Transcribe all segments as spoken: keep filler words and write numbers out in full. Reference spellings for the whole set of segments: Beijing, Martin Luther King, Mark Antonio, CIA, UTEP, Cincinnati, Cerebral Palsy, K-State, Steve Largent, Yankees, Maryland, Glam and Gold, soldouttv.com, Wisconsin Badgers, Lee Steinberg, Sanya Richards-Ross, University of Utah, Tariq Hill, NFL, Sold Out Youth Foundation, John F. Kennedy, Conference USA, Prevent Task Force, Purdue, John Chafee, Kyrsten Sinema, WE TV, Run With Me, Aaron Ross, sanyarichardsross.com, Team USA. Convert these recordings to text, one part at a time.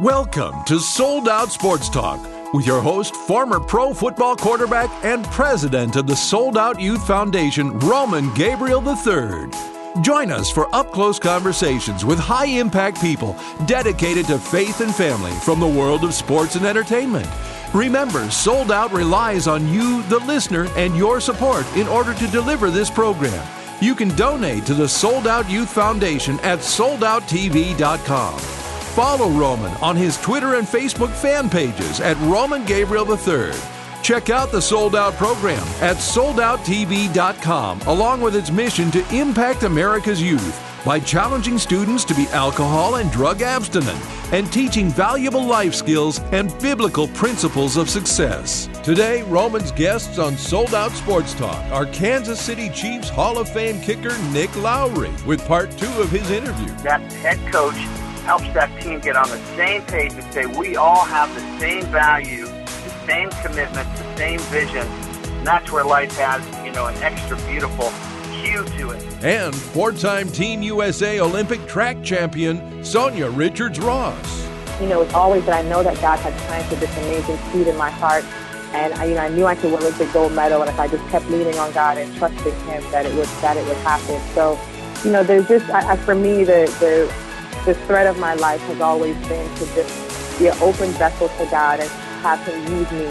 Welcome to Sold Out Sports Talk with your host, former pro football quarterback and president of the Sold Out Youth Foundation, Roman Gabriel the third. Join us for up-close conversations with high-impact people dedicated to faith and family from the world of sports and entertainment. Remember, Sold Out relies on you, the listener, and your support in order to deliver this program. You can donate to the Sold Out Youth Foundation at sold out t v dot com. Follow Roman on his Twitter and Facebook fan pages at Roman Gabriel the third. Check out the Sold Out program at sold out t v dot com, along with its mission to impact America's youth by challenging students to be alcohol and drug abstinent and teaching valuable life skills and biblical principles of success. Today, Roman's guests on Sold Out Sports Talk are Kansas City Chiefs Hall of Fame kicker Nick Lowery with part two of his interview. That head coach helps that team get on the same page and say, we all have the same value, the same commitment, the same vision, and that's where life has, you know, an extra beautiful hue to it. And four-time Team U S A Olympic track champion, Sanya Richards-Ross. You know, it's always that I know that God had planted this amazing seed in my heart, and I, you know, I knew I could win the gold medal, and if I just kept leaning on God and trusting Him, that it would that it would happen. So, you know, there's just, I, I, for me, the the the thread of my life has always been to just be an open vessel to God and have Him use me.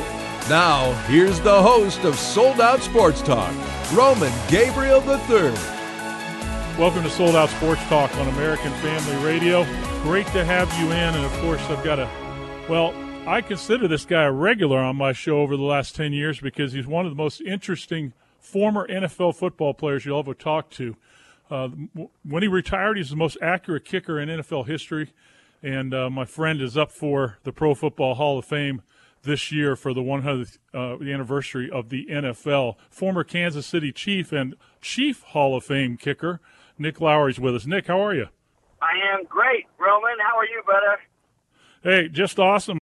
Now, here's the host of Sold Out Sports Talk, Roman Gabriel the third. Welcome to Sold Out Sports Talk on American Family Radio. Great to have you in, and of course, I've got a, well, I consider this guy a regular on my show over the last ten years because he's one of the most interesting former N F L football players you'll ever talk to. Uh, when he retired, he's the most accurate kicker in N F L history, and uh, my friend is up for the Pro Football Hall of Fame this year for the one hundredth uh, anniversary of the N F L. Former Kansas City Chief and Chief Hall of Fame kicker, Nick Lowery's with us. Nick, how are you? I am great, Roman. How are you, brother? Hey, just awesome.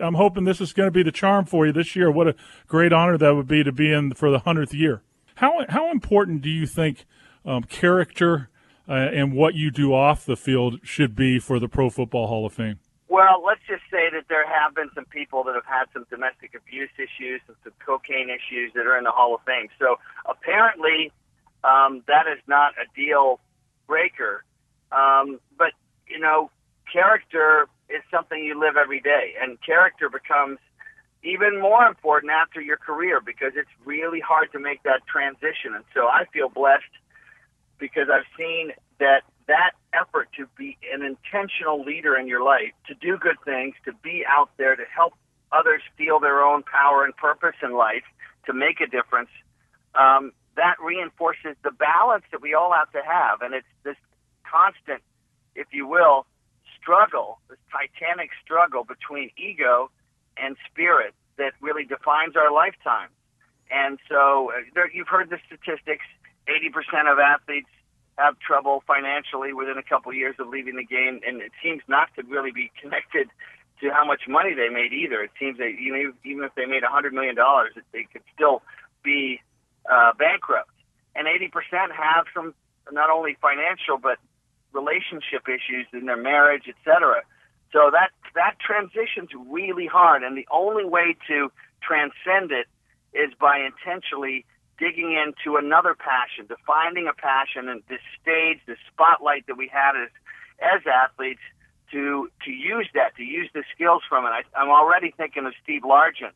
I'm hoping this is going to be the charm for you this year. What a great honor that would be to be in for the hundredth year. How, how important do you think Um, character uh, and what you do off the field should be for the Pro Football Hall of Fame? Well, let's just say that there have been some people that have had some domestic abuse issues, some, some cocaine issues that are in the Hall of Fame. So apparently um, that is not a deal breaker. Um, but, you know, character is something you live every day, and character becomes even more important after your career because it's really hard to make that transition. And so I feel blessed because I've seen that that effort to be an intentional leader in your life, to do good things, to be out there, to help others feel their own power and purpose in life, to make a difference, um, that reinforces the balance that we all have to have. And it's this constant, if you will, struggle, this titanic struggle between ego and spirit that really defines our lifetime. And so uh, there, you've heard the statistics. eighty percent of athletes have trouble financially within a couple of years of leaving the game, and it seems not to really be connected to how much money they made either. It seems that you know, even if they made one hundred million dollars, they could still be uh, bankrupt. And eighty percent have some not only financial but relationship issues in their marriage, et cetera. So that, that transition's really hard, and the only way to transcend it is by intentionally digging into another passion, to finding a passion and this stage, the spotlight that we had as as athletes to to use that, to use the skills from it. I, I'm already thinking of Steve Largent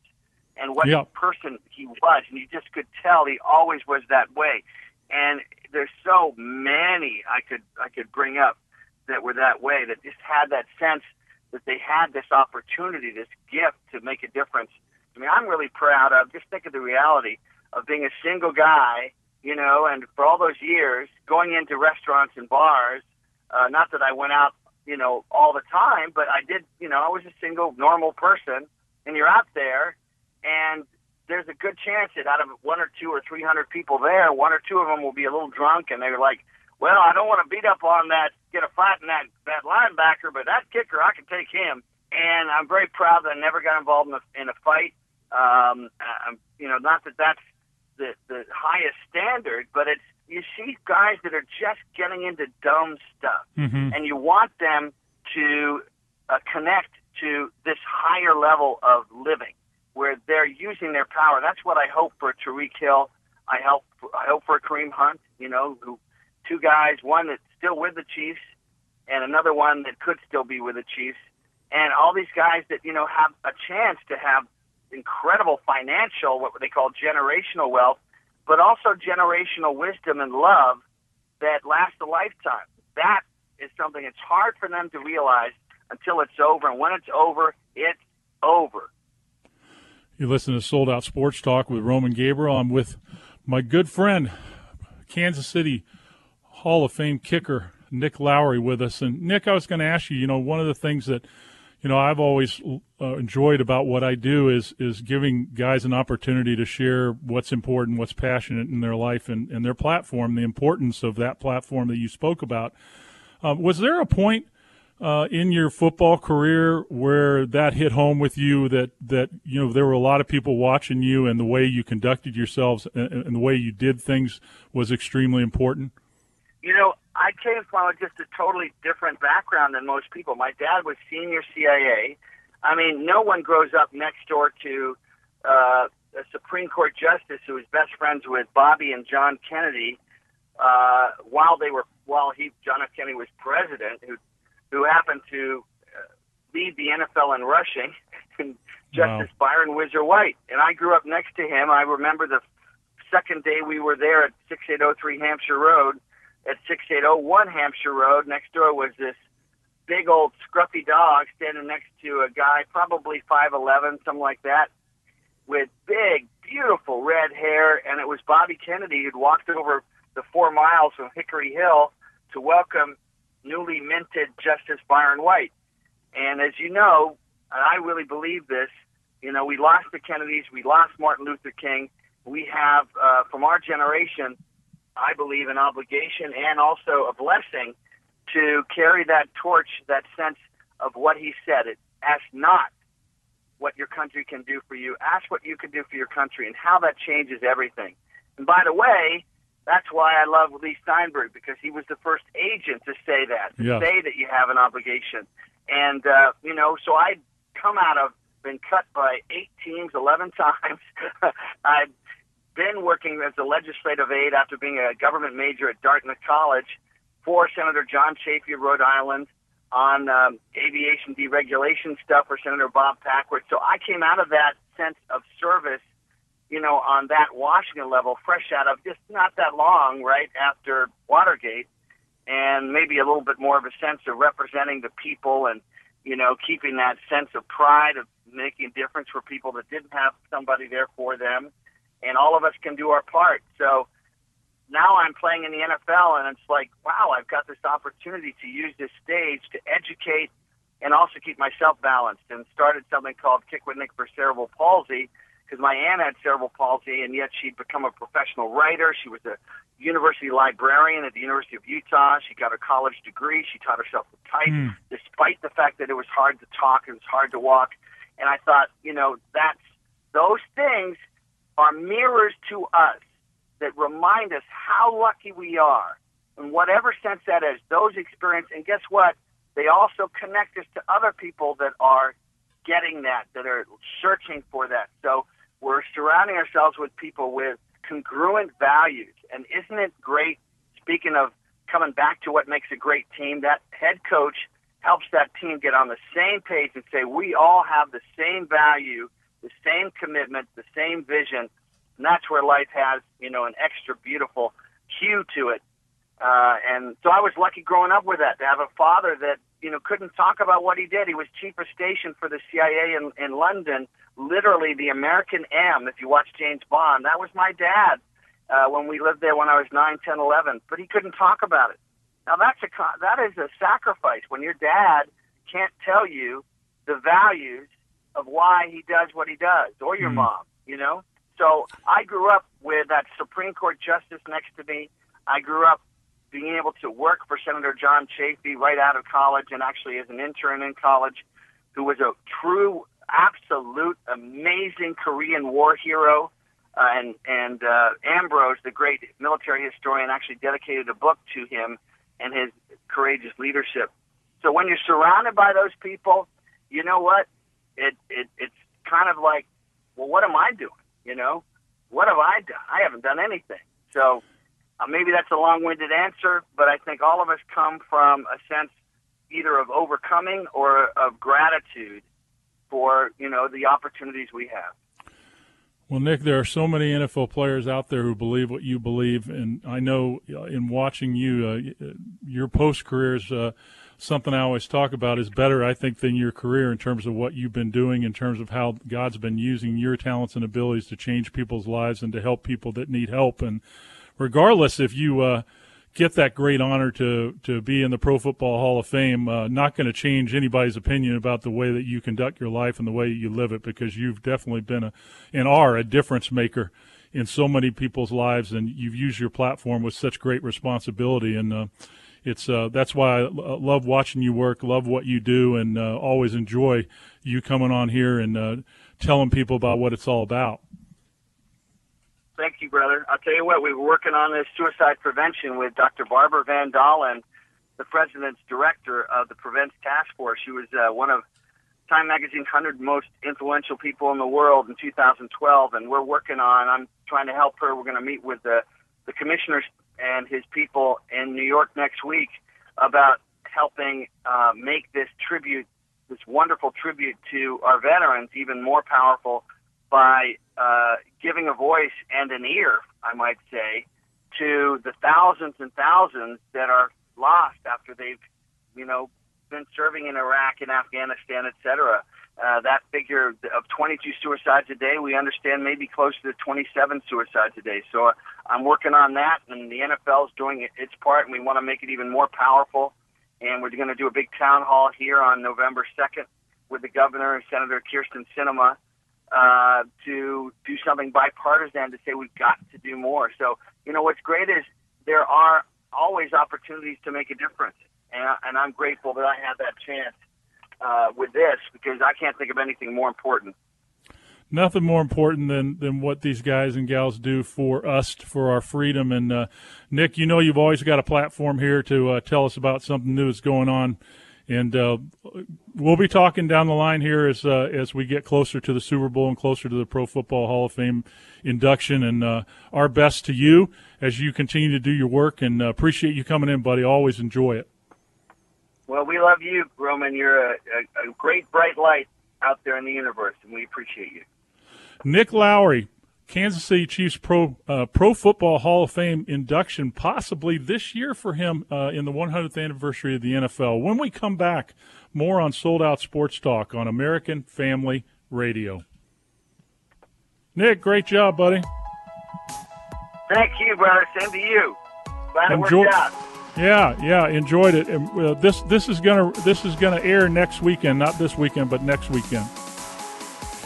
and what yeah. person he was, and you just could tell he always was that way. And there's so many I could I could bring up that were that way, that just had that sense that they had this opportunity, this gift to make a difference. I mean, I'm really proud of, just think of the reality of being a single guy, you know, and for all those years, going into restaurants and bars, uh, not that I went out, you know, all the time, but I did, you know, I was a single, normal person, and you're out there, and there's a good chance that out of one or two or three hundred people there, one or two of them will be a little drunk, and they're like, well, I don't want to beat up on that, get a fight in that, that linebacker, but that kicker, I can take him. And I'm very proud that I never got involved in a, in a fight. Um, I, you know, not that that's The, the highest standard, but it's you see guys that are just getting into dumb stuff, mm-hmm. and you want them to uh, connect to this higher level of living where they're using their power. That's what I hope for Tariq Hill. I hope, I hope for Kareem Hunt, you know, who, two guys, one that's still with the Chiefs and another one that could still be with the Chiefs. And all these guys that, you know, have a chance to have incredible financial, what they call generational wealth, but also generational wisdom and love that lasts a lifetime. That is something it's hard for them to realize until it's over. And when it's over, it's over. You listen to Sold Out Sports Talk with Roman Gabriel. I'm with my good friend, Kansas City Hall of Fame kicker, Nick Lowery, with us. And, Nick, I was going to ask you, you know, one of the things that, you know, I've always uh, enjoyed about what I do is is giving guys an opportunity to share what's important, what's passionate in their life and, and their platform, the importance of that platform that you spoke about. Uh, was there a point uh, in your football career where that hit home with you, that, that, you know, there were a lot of people watching you and the way you conducted yourselves and, and the way you did things was extremely important? You know, I came from just a totally different background than most people. My dad was senior C I A. I mean, no one grows up next door to uh, a Supreme Court justice who was best friends with Bobby and John Kennedy uh, while they were while he John F. Kennedy was president, who who happened to uh, lead the N F L in rushing, and Justice wow. Byron Whizzer White. And I grew up next to him. I remember the second day we were there at sixty-eight oh three Hampshire Road. At sixty-eight oh one Hampshire Road, next door was this big old scruffy dog standing next to a guy, probably five eleven, something like that, with big, beautiful red hair. And it was Bobby Kennedy who'd walked over the four miles from Hickory Hill to welcome newly minted Justice Byron White. And as you know, and I really believe this, you know, we lost the Kennedys, we lost Martin Luther King. We have, uh, from our generation, I believe, an obligation and also a blessing to carry that torch, that sense of what he said. It, ask not what your country can do for you. Ask what you can do for your country and how that changes everything. And by the way, that's why I love Lee Steinberg, because he was the first agent to say that, to yeah. say that you have an obligation. And, uh, you know, so I'd come out of, been cut by eight teams, eleven times. I'd been working as a legislative aide after being a government major at Dartmouth College for Senator John Chafee of Rhode Island on um, aviation deregulation stuff for Senator Bob Packwood. So I came out of that sense of service, you know, on that Washington level, fresh out of just not that long, right, after Watergate, and maybe a little bit more of a sense of representing the people and, you know, keeping that sense of pride of making a difference for people that didn't have somebody there for them. And all of us can do our part. So now I'm playing in the N F L, and it's like, wow, I've got this opportunity to use this stage to educate and also keep myself balanced, and started something called Kick With Nick for Cerebral Palsy, because my aunt had cerebral palsy, and yet she'd become a professional writer. She was a university librarian at the University of Utah. She got her college degree. She taught herself to type, mm. despite the fact that it was hard to talk, it was hard to walk. And I thought, you know, that's those things are mirrors to us that remind us how lucky we are. In whatever sense that is, those experiences, and guess what? They also connect us to other people that are getting that, that are searching for that. So we're surrounding ourselves with people with congruent values. And isn't it great, speaking of coming back to what makes a great team, that head coach helps that team get on the same page and say, we all have the same value, the same commitment, the same vision, and that's where life has, you know, an extra beautiful hue to it. Uh, and so I was lucky growing up with that, to have a father that, you know, couldn't talk about what he did. He was chief of station for the C I A in, in London, literally the American M, if you watch James Bond. That was my dad uh, when we lived there when I was nine, ten, eleven, but he couldn't talk about it. Now, that's a, that is a sacrifice when your dad can't tell you the values of why he does what he does, or your mm. mom, you know? So I grew up with that Supreme Court justice next to me. I grew up being able to work for Senator John Chafee right out of college, and actually as an intern in college, who was a true, absolute, amazing Korean War hero. Uh, and and uh, Ambrose, the great military historian, actually dedicated a book to him and his courageous leadership. So when you're surrounded by those people, you know what? It, it it's kind of like, well, what am I doing? You know, what have I done? I haven't done anything. So uh, maybe that's a long-winded answer, but I think all of us come from a sense either of overcoming or of gratitude for, you know, the opportunities we have. Well, Nick, there are so many N F L players out there who believe what you believe, and I know in watching you, uh, your post-career is uh, something I always talk about is better, I think, than your career in terms of what you've been doing, in terms of how God's been using your talents and abilities to change people's lives and to help people that need help. And regardless if you uh, get that great honor to, to be in the Pro Football Hall of Fame, uh, not going to change anybody's opinion about the way that you conduct your life and the way you live it, because you've definitely been a, and are a difference maker in so many people's lives, and you've used your platform with such great responsibility. And uh, it's uh, that's why I love watching you work, love what you do, and uh, always enjoy you coming on here and uh, telling people about what it's all about. Thank you, brother. I'll tell you what, we were working on this suicide prevention with Doctor Barbara Van Dahlen, the president's director of the Prevent Task Force. She was uh, one of Time Magazine's one hundred most influential people in the world in two thousand twelve, and we're working on, I'm trying to help her. We're going to meet with the, the commissioner and his people in New York next week about helping uh, make this tribute, this wonderful tribute to our veterans, even more powerful by uh, giving a voice and an ear, I might say, to the thousands and thousands that are lost after they've, you know, been serving in Iraq and Afghanistan, et cetera. Uh, that figure of twenty-two suicides a day, we understand maybe close to twenty-seven suicides a day. So uh, I'm working on that, and the N F L is doing its part, and we want to make it even more powerful. And we're going to do a big town hall here on November second with the governor and Senator Kyrsten Sinema, Uh, to do something bipartisan to say we've got to do more. So, you know, what's great is there are always opportunities to make a difference. And, I, and I'm grateful that I had that chance uh, with this, because I can't think of anything more important. Nothing more important than, than what these guys and gals do for us, for our freedom. And, uh, Nick, you know you've always got a platform here to uh, tell us about something new that's going on. And uh, we'll be talking down the line here as uh, as we get closer to the Super Bowl and closer to the Pro Football Hall of Fame induction. And uh, our best to you as you continue to do your work. And uh, appreciate you coming in, buddy. Always enjoy it. Well, we love you, Roman. You're a, a, a great bright light out there in the universe, and we appreciate you. Nick Lowery, Kansas City Chiefs Pro uh, Pro Football Hall of Fame induction, possibly this year for him uh, in the one hundredth anniversary of the N F L. When we come back, more on Sold Out Sports Talk on American Family Radio. Nick, great job, buddy. Thank you, brother. Same to you. Glad Enjoy- it worked out. Yeah, yeah, enjoyed it. And, uh, this this is gonna this is gonna air next weekend, not this weekend, but next weekend.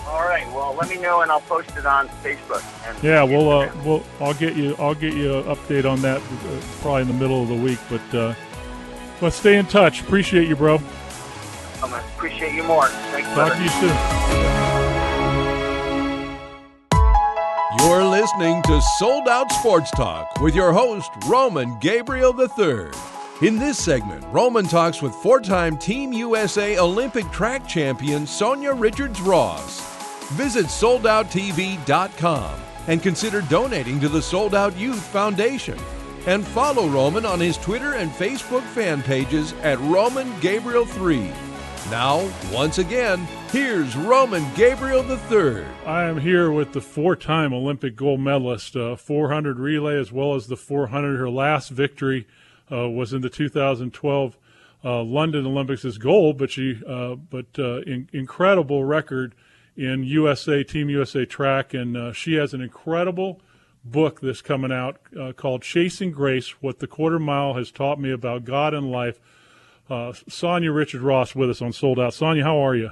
All right. Well, let me know, and I'll post it on Facebook. And yeah, we'll, uh, we'll. I'll get you. I'll get you an update on that uh, probably in the middle of the week. But uh, let's stay in touch. Appreciate you, bro. I'm gonna appreciate you more. Thanks. Talk brother. to you soon. You're listening to Sold Out Sports Talk with your host Roman Gabriel the third. In this segment, Roman talks with four-time Team U S A Olympic track champion Sanya Richards-Ross. Visit sold out t v dot com and consider donating to the Sold Out Youth Foundation. And follow Roman on his Twitter and Facebook fan pages at Roman Gabriel the third. Now, once again, here's Roman Gabriel the third. I am here with the four-time Olympic gold medalist, uh, four hundred relay as well as the four hundred. Her last victory uh, was in the two thousand twelve uh, London Olympics as gold, but she uh, but uh, in- incredible record in U S A, Team U S A track, and uh, she has an incredible book that's coming out uh, called Chasing Grace, What the Quarter Mile Has Taught Me About God and Life. Uh, Sanya Richards-Ross with us on Sold Out. Sanya, how are you?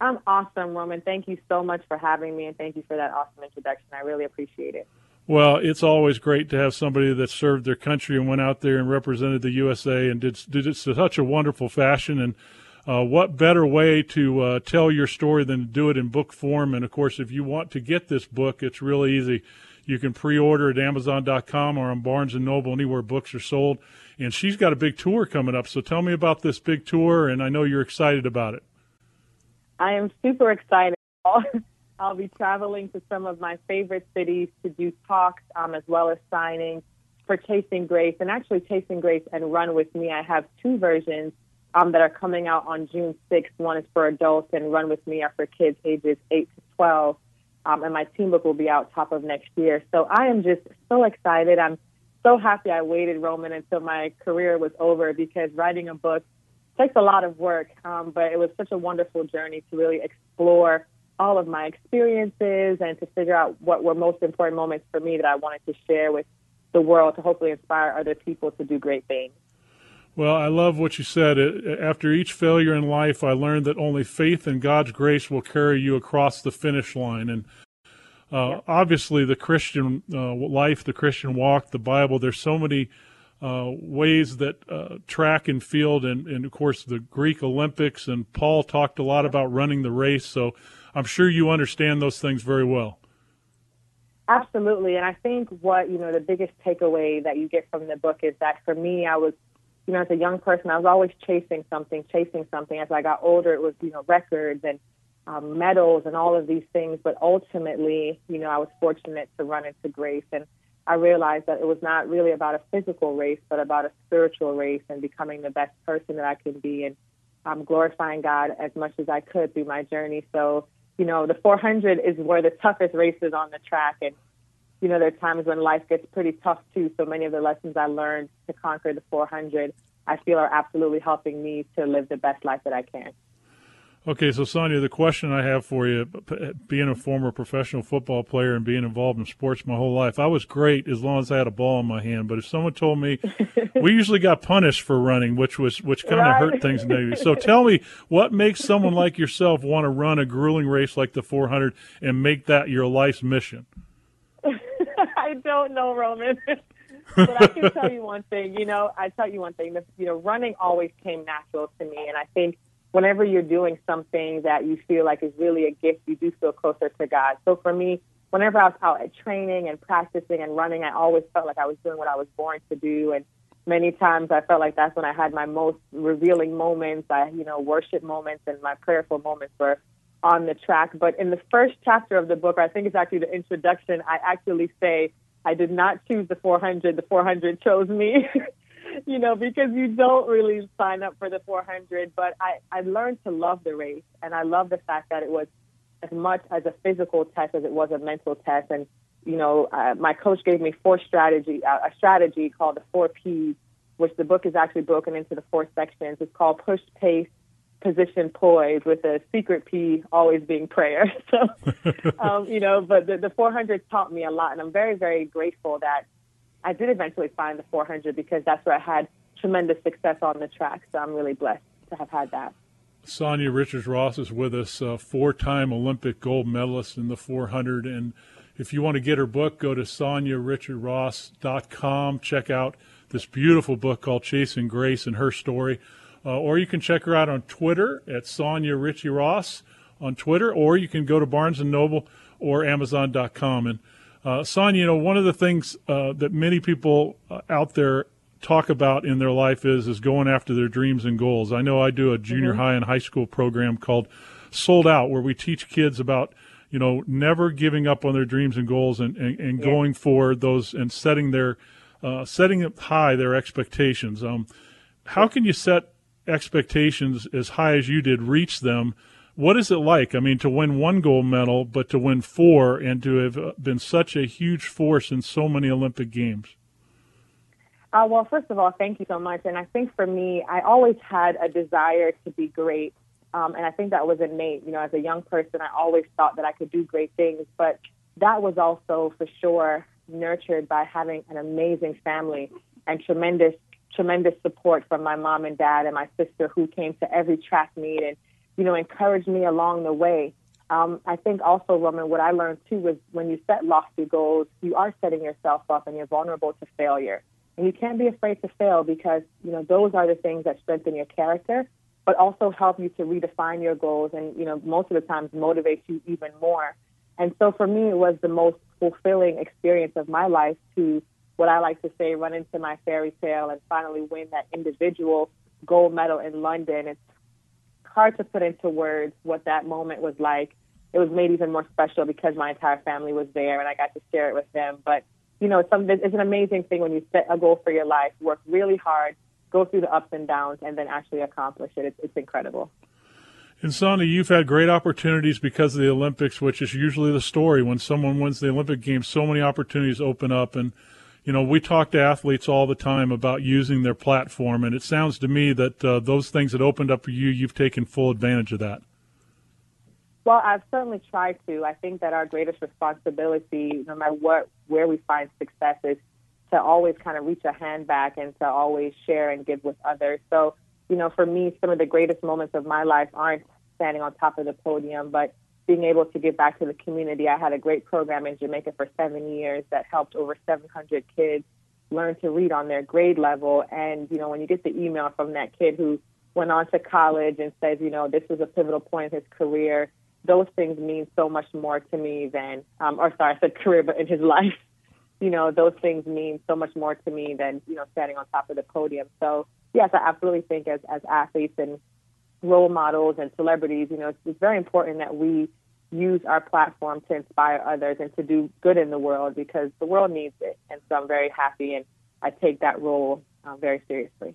I'm awesome, Roman. Thank you so much for having me, and thank you for that awesome introduction. I really appreciate it. Well, it's always great to have somebody that served their country and went out there and represented the U S A and did, did it in such a wonderful fashion. And Uh, what better way to uh, tell your story than to do it in book form? And, of course, if you want to get this book, it's really easy. You can pre-order at amazon dot com or on Barnes and Noble, anywhere books are sold. and she's got a big tour coming up. So tell me about this big tour, and I know you're excited about it. I am super excited. I'll be traveling to some of my favorite cities to do talks, um, as well as signings for Chasing Grace. And actually, Chasing Grace and Run With Me, I have two versions um, that are coming out on June sixth. One is for adults, and Run With Me are for kids ages eight to twelve. Um, and my team book will be out top of next year. So I am just so excited. I'm so happy I waited, Roman, until my career was over, because writing a book takes a lot of work. Um, but it was such a wonderful journey to really explore all of my experiences and to figure out what were most important moments for me that I wanted to share with the world to hopefully inspire other people to do great things. Well, I love what you said. After each failure in life, I learned that only faith and God's grace will carry you across the finish line. And uh, yeah. obviously the Christian uh, life, the Christian walk, the Bible, there's so many uh, ways that uh, track and field and, and, of course, the Greek Olympics, and Paul talked a lot about running the race. So I'm sure you understand those things very well. Absolutely. And I think what, you know, the biggest takeaway that you get from the book is that for me, I was, you know, as a young person, I was always chasing something, chasing something. As I got older, it was, you know, records and um, medals and all of these things. But ultimately, you know, I was fortunate to run into grace. And I realized that it was not really about a physical race, but about a spiritual race and becoming the best person that I can be and um, glorifying God as much as I could through my journey. So, you know, the four hundred is where the toughest race is on the track. And you know, there are times when life gets pretty tough, too. So many of the lessons I learned to conquer the four hundred, I feel are absolutely helping me to live the best life that I can. Okay, so, Sanya, the question I have for you, being a former professional football player and being involved in sports my whole life, I was great as long as I had a ball in my hand. But if someone told me, we usually got punished for running, which was which kind of right. hurt things maybe. So tell me, what makes someone like yourself want to run a grueling race like the four hundred and make that your life's mission? I don't know, Roman, but I can tell you one thing. You know, I tell you one thing. That, you know, running always came natural to me, and I think whenever you're doing something that you feel like is really a gift, you do feel closer to God. So for me, whenever I was out at training and practicing and running, I always felt like I was doing what I was born to do, and many times I felt like that's when I had my most revealing moments. I, you know, worship moments and my prayerful moments were on the track. But in the first chapter of the book, I think it's actually the introduction, I actually say, I did not choose the four hundred. The four hundred chose me, you know, because you don't really sign up for the four hundred. But I, I learned to love the race, and I love the fact that it was as much as a physical test as it was a mental test. And, you know, uh, my coach gave me four strategy, uh, a strategy called the four P's, which the book is actually broken into the four sections. It's called push, pace, position, poise, with a secret P always being prayer. So, um, you know, but the, the four hundred taught me a lot, and I'm very, very grateful that I did eventually find the four hundred, because that's where I had tremendous success on the track. So I'm really blessed to have had that. Sanya Richards-Ross is with us, a four-time Olympic gold medalist in the four hundred. And if you want to get her book, go to sanya richard ross dot com. Check out this beautiful book called Chasing Grace and her story. Uh, or you can check her out on Twitter at Sanya Richards-Ross on Twitter, or you can go to Barnes and Noble or amazon dot com. And uh, Sanya, you know, one of the things uh, that many people uh, out there talk about in their life is is going after their dreams and goals. I know I do a junior mm-hmm. high and high school program called Sold Out, where we teach kids about, you know, never giving up on their dreams and goals, and, and, and yeah. going for those and setting their uh, setting up high their expectations. Um, how can you set expectations as high as you did, reach them? What is it like, I mean, to win one gold medal, but to win four and to have been such a huge force in so many Olympic Games? Uh, well, first of all, thank you so much. And I think for me, I always had a desire to be great. Um, and I think that was innate. You know, as a young person, I always thought that I could do great things, but that was also for sure nurtured by having an amazing family and tremendous tremendous support from my mom and dad and my sister, who came to every track meet and, you know, encouraged me along the way. Um, I think also, Roman, what I learned too was when you set lofty goals, you are setting yourself up and you're vulnerable to failure. And you can't be afraid to fail, because, you know, those are the things that strengthen your character, but also help you to redefine your goals and, you know, most of the times motivate you even more. And so for me, it was the most fulfilling experience of my life to what I like to say, run into my fairy tale and finally win that individual gold medal in London. It's hard to put into words what that moment was like. It was made even more special because my entire family was there and I got to share it with them. But, you know, it's, something, it's an amazing thing when you set a goal for your life, work really hard, go through the ups and downs, and then actually accomplish it. It's, it's incredible. And Sanya, you've had great opportunities because of the Olympics, which is usually the story. When someone wins the Olympic Games, so many opportunities open up. And, you know, we talk to athletes all the time about using their platform, and it sounds to me that uh, those things that opened up for you, you've taken full advantage of that. Well, I've certainly tried to. I think that our greatest responsibility, no matter what, where we find success, is to always kind of reach a hand back and to always share and give with others. So, you know, for me, some of the greatest moments of my life aren't standing on top of the podium, but being able to give back to the community. I had a great program in Jamaica for seven years that helped over seven hundred kids learn to read on their grade level. And, you know, when you get the email from that kid who went on to college and says, you know, this was a pivotal point in his career, those things mean so much more to me than, um, or sorry, I said career, but in his life, you know, those things mean so much more to me than, you know, standing on top of the podium. So, yes, I absolutely think as, as athletes and role models and celebrities, you know, it's, it's very important that we use our platform to inspire others and to do good in the world because the world needs it. And so I'm very happy and I take that role uh, very seriously.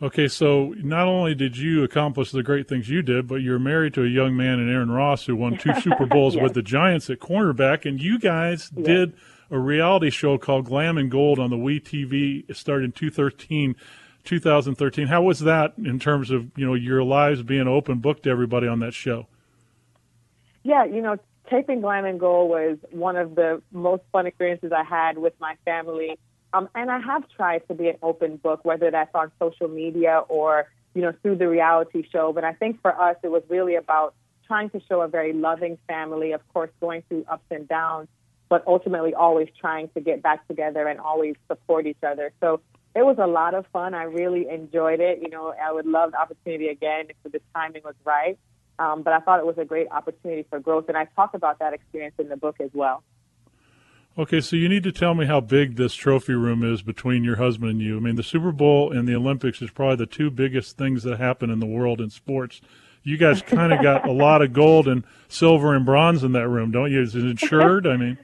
Okay, so not only did you accomplish the great things you did, but you're married to a young man in Aaron Ross who won two Super Bowls yes. with the Giants at cornerback, and you guys yes. did a reality show called Glam and Gold on the WE T V. It started in two thousand thirteen. How was that in terms of, you know, your lives being open book to everybody on that show? Yeah, you know, taping Glam and Gold was one of the most fun experiences I had with my family. Um, and I have tried to be an open book, whether that's on social media or, you know, through the reality show. But I think for us, it was really about trying to show a very loving family, of course, going through ups and downs, but ultimately always trying to get back together and always support each other. So it was a lot of fun. I really enjoyed it. You know, I would love the opportunity again if the timing was right. Um, but I thought it was a great opportunity for growth. And I talk about that experience in the book as well. Okay, so you need to tell me how big this trophy room is between your husband and you. I mean, the Super Bowl and the Olympics is probably the two biggest things that happen in the world in sports. You guys kind of got a lot of gold and silver and bronze in that room, don't you? Is it insured? I mean,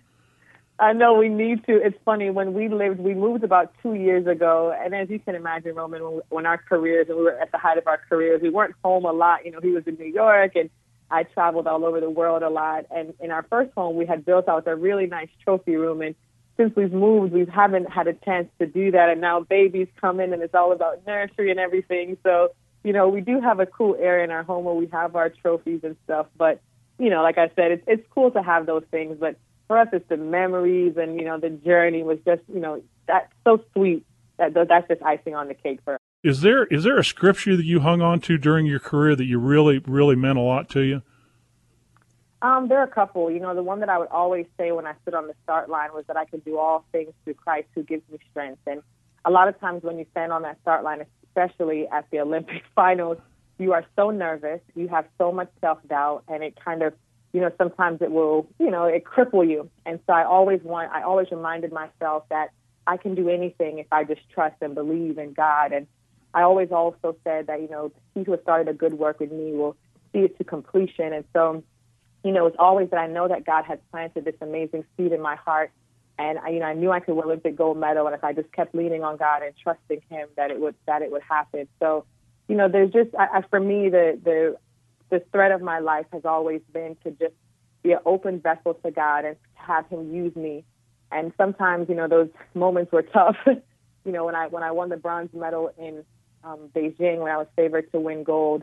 I know we need to. It's funny. When we lived, we moved about two years ago. And as you can imagine, Roman, when, when our careers, and we were at the height of our careers, we weren't home a lot. You know, he was in New York and I traveled all over the world a lot, and in our first home, we had built out a really nice trophy room, and since we've moved, we haven't had a chance to do that, and now babies come in, and it's all about nursery and everything, so, you know, we do have a cool area in our home where we have our trophies and stuff, but, you know, like I said, it's, it's cool to have those things, but for us, it's the memories, and, you know, the journey was just, you know, that's so sweet, that that's just icing on the cake for us. Is there is there a scripture that you hung on to during your career that you really, really meant a lot to you? Um, there are a couple. You know, the one that I would always say when I stood on the start line was that I could do all things through Christ who gives me strength. And a lot of times when you stand on that start line, especially at the Olympic finals, you are so nervous. You have so much self-doubt, and it kind of, you know, sometimes it will, you know, it cripple you. And so I always want, I always reminded myself that I can do anything if I just trust and believe in God. And I always also said that, you know, he who has started a good work with me will see it to completion. And so, you know, it's always that I know that God had planted this amazing seed in my heart. And, I, you know, I knew I could win Olympic gold medal. And if I just kept leaning on God and trusting him that it would that it would happen. So, you know, there's just, I, I, for me, the, the, the thread of my life has always been to just be an open vessel to God and have him use me. And sometimes, you know, those moments were tough. You know, when I when I won the bronze medal in Um, Beijing, when I was favored to win gold,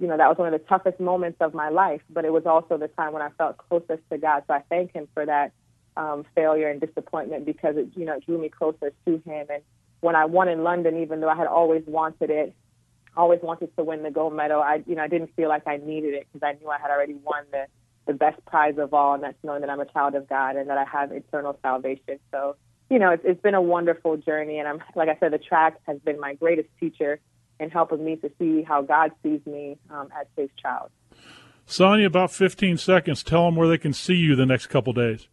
you know, that was one of the toughest moments of my life, but it was also the time when I felt closest to God. So I thank him for that um, failure and disappointment because it, you know, it drew me closer to him. And when I won in London, even though I had always wanted it, always wanted to win the gold medal, I, you know, I didn't feel like I needed it because I knew I had already won the, the best prize of all, and that's knowing that I'm a child of God and that I have eternal salvation. So, you know, it's, it's been a wonderful journey. And I'm, like I said, the track has been my greatest teacher in helping me to see how God sees me um, as his child. Sanya, about fifteen seconds. Tell them where they can see you the next couple days.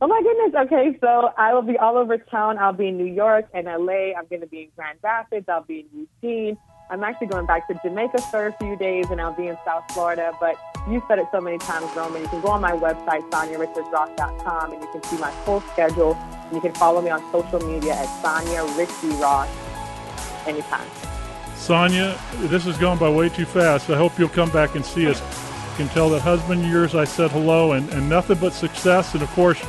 Oh, my goodness. Okay, so I will be all over town. I'll be in New York and L A. I'm going to be in Grand Rapids. I'll be in Eugene. I'm actually going back to Jamaica for a few days, and I'll be in South Florida. But you said it so many times, Roman. You can go on my website, sanya richards ross dot com, and you can see my full schedule. And you can follow me on social media at Sanya Richie Ross anytime. Sanya, this has gone by way too fast. I hope you'll come back and see us. You can tell that husband of yours I said hello, and, and nothing but success. And, of course,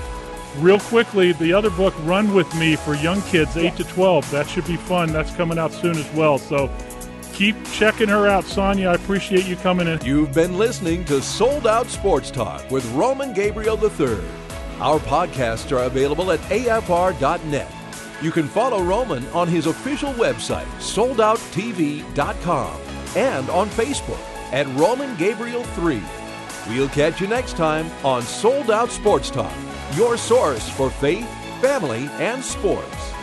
real quickly, the other book, Run With Me, for young kids, eight yes. to twelve. That should be fun. That's coming out soon as well. So keep checking her out, Sanya. I appreciate you coming in. You've been listening to Sold Out Sports Talk with Roman Gabriel the third. Our podcasts are available at A F R dot net. You can follow Roman on his official website, sold out t v dot com, and on Facebook at Roman Gabriel the third. We'll catch you next time on Sold Out Sports Talk, your source for faith, family, and sports.